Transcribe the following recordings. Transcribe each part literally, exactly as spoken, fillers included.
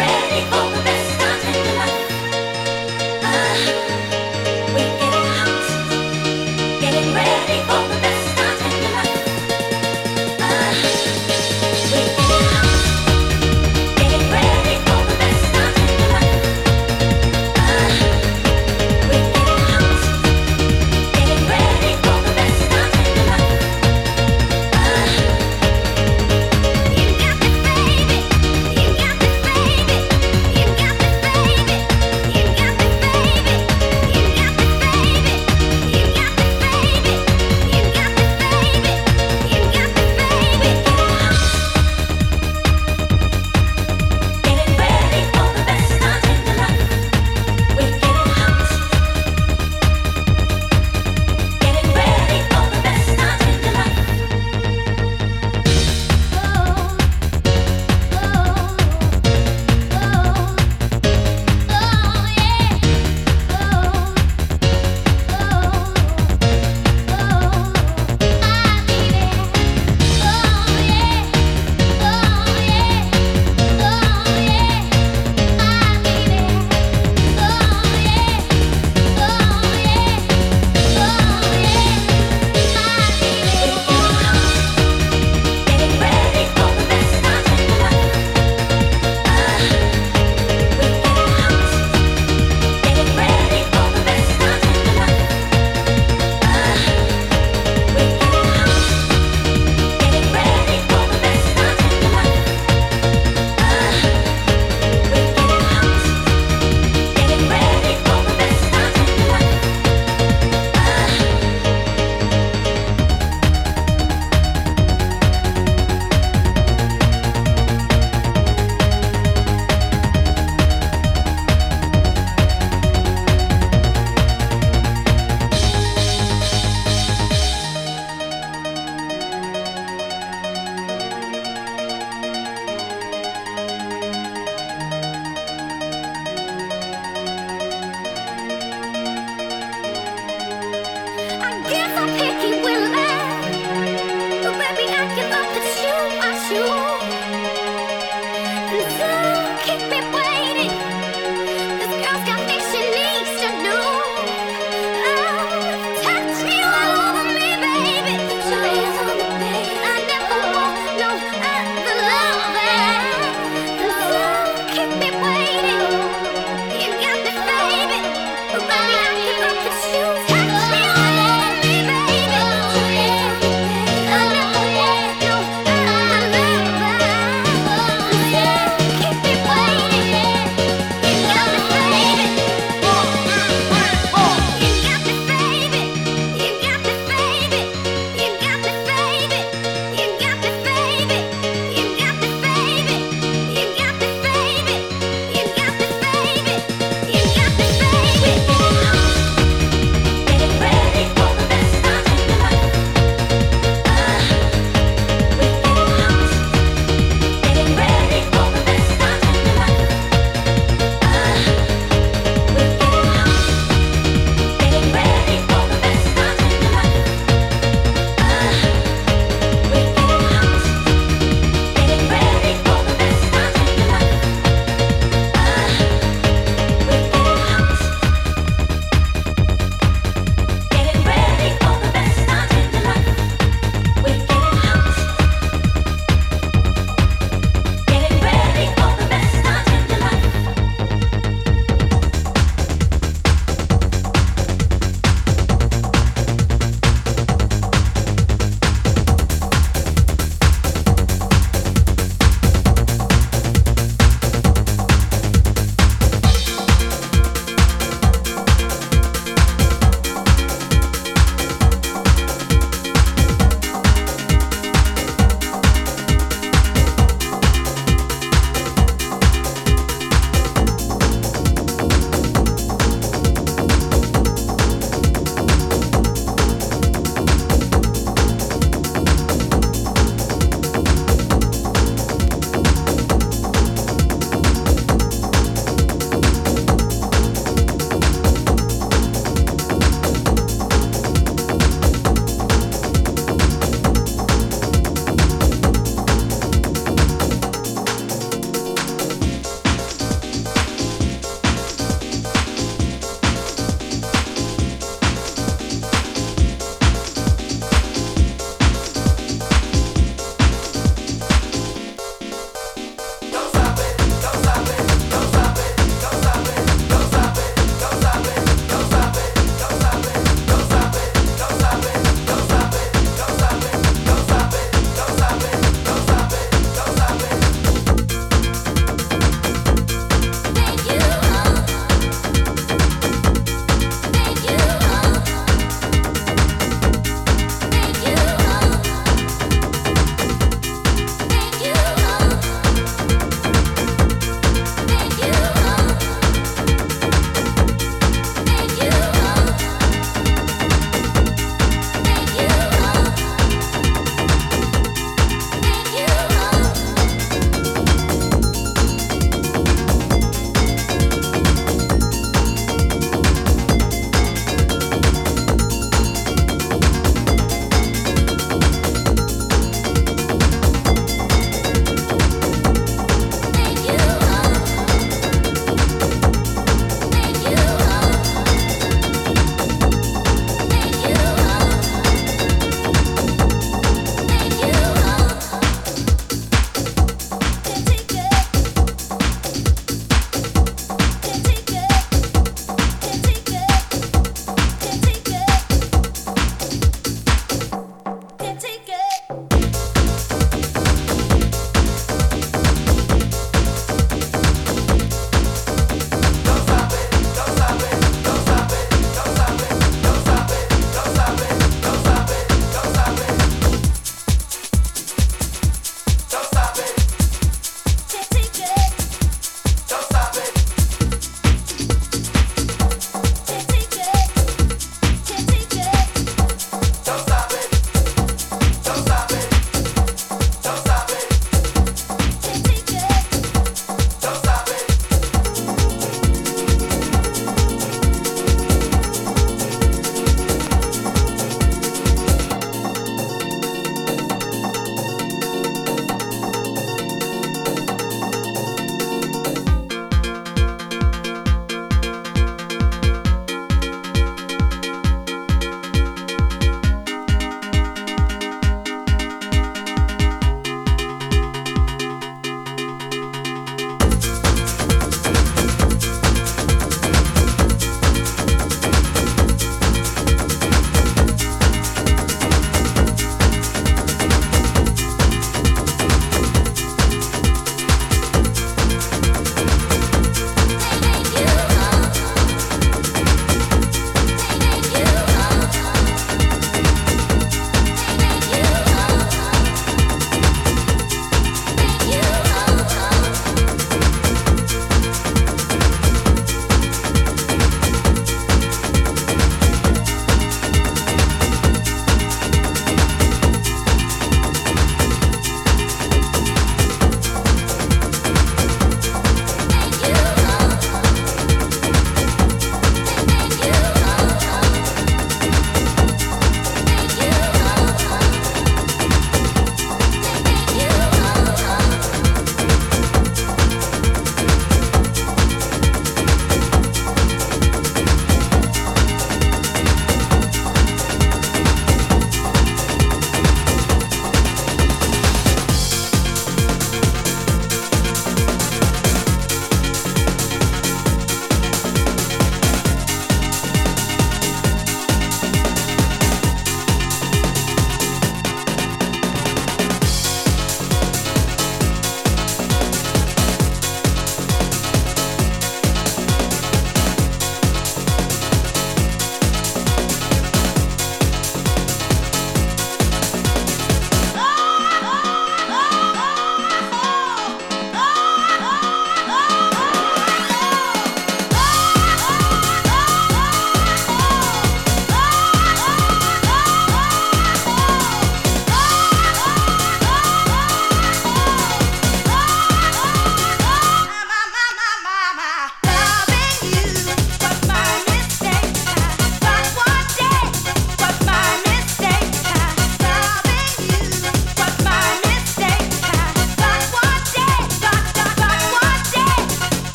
Baby,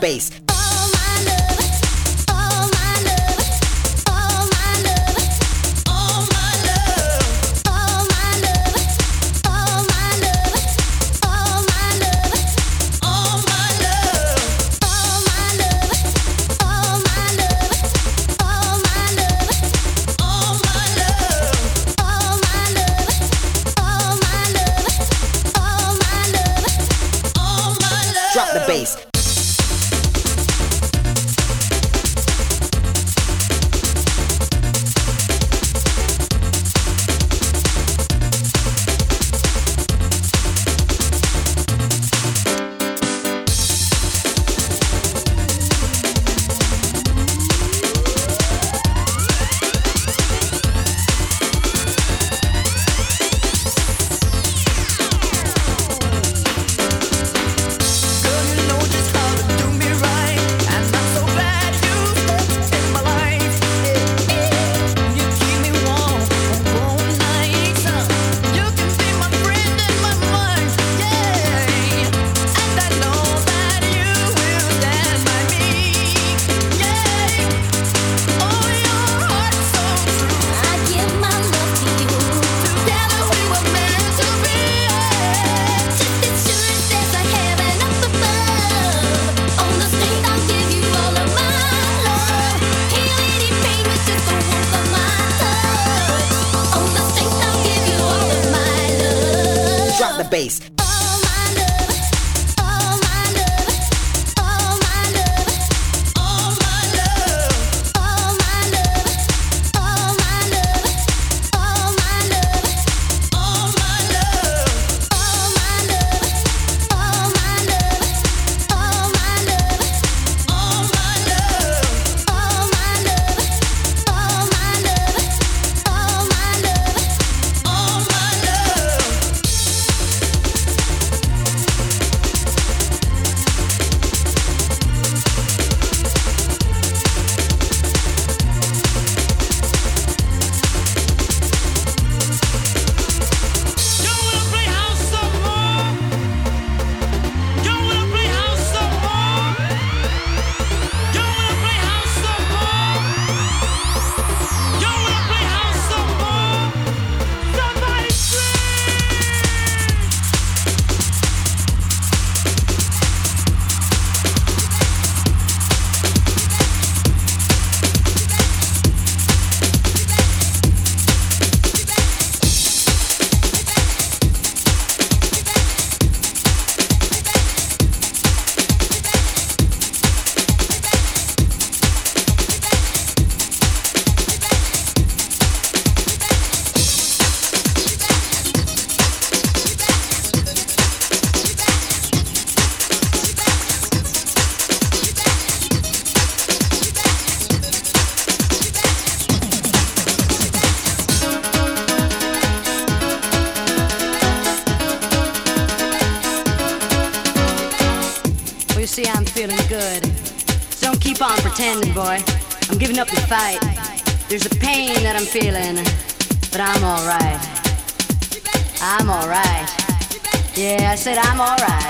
bass. Drop the bass. The bass. See, I'm feeling good. Don't keep on pretending, boy. I'm giving up the fight. There's a pain that I'm feeling, but I'm alright. I'm alright. Yeah, I said I'm alright.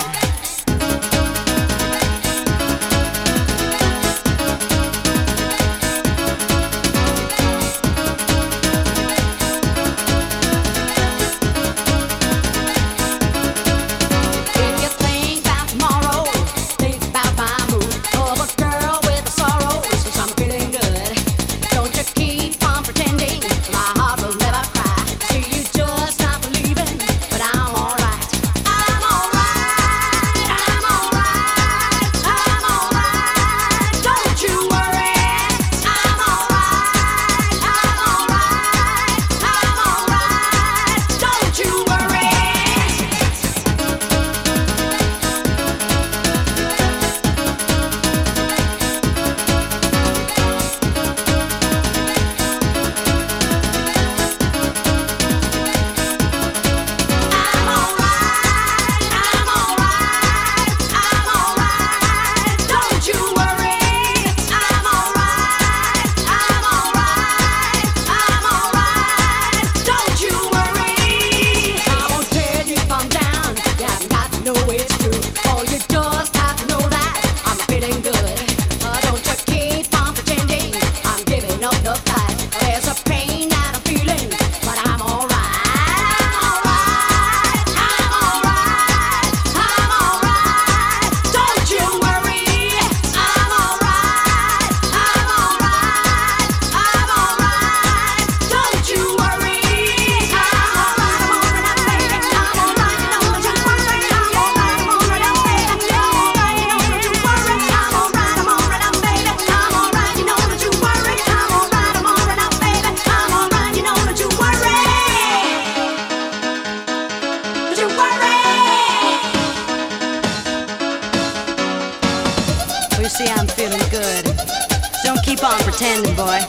keep on pretending, boy.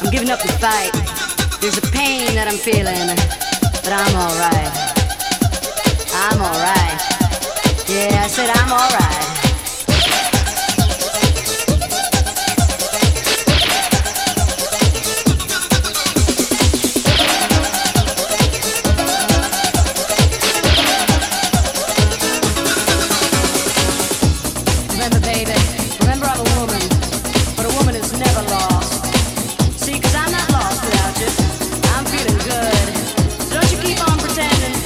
I'm giving up the fight. There's a pain that I'm feeling, but I'm alright. I'm alright. Yeah, I said I'm alright. Lost without you, I'm feeling good. Don't you keep on pretending.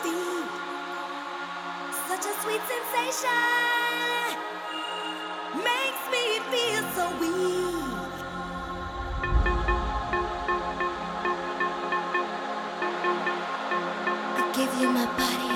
feet. Such a sweet sensation makes me feel so weak. I give you my body.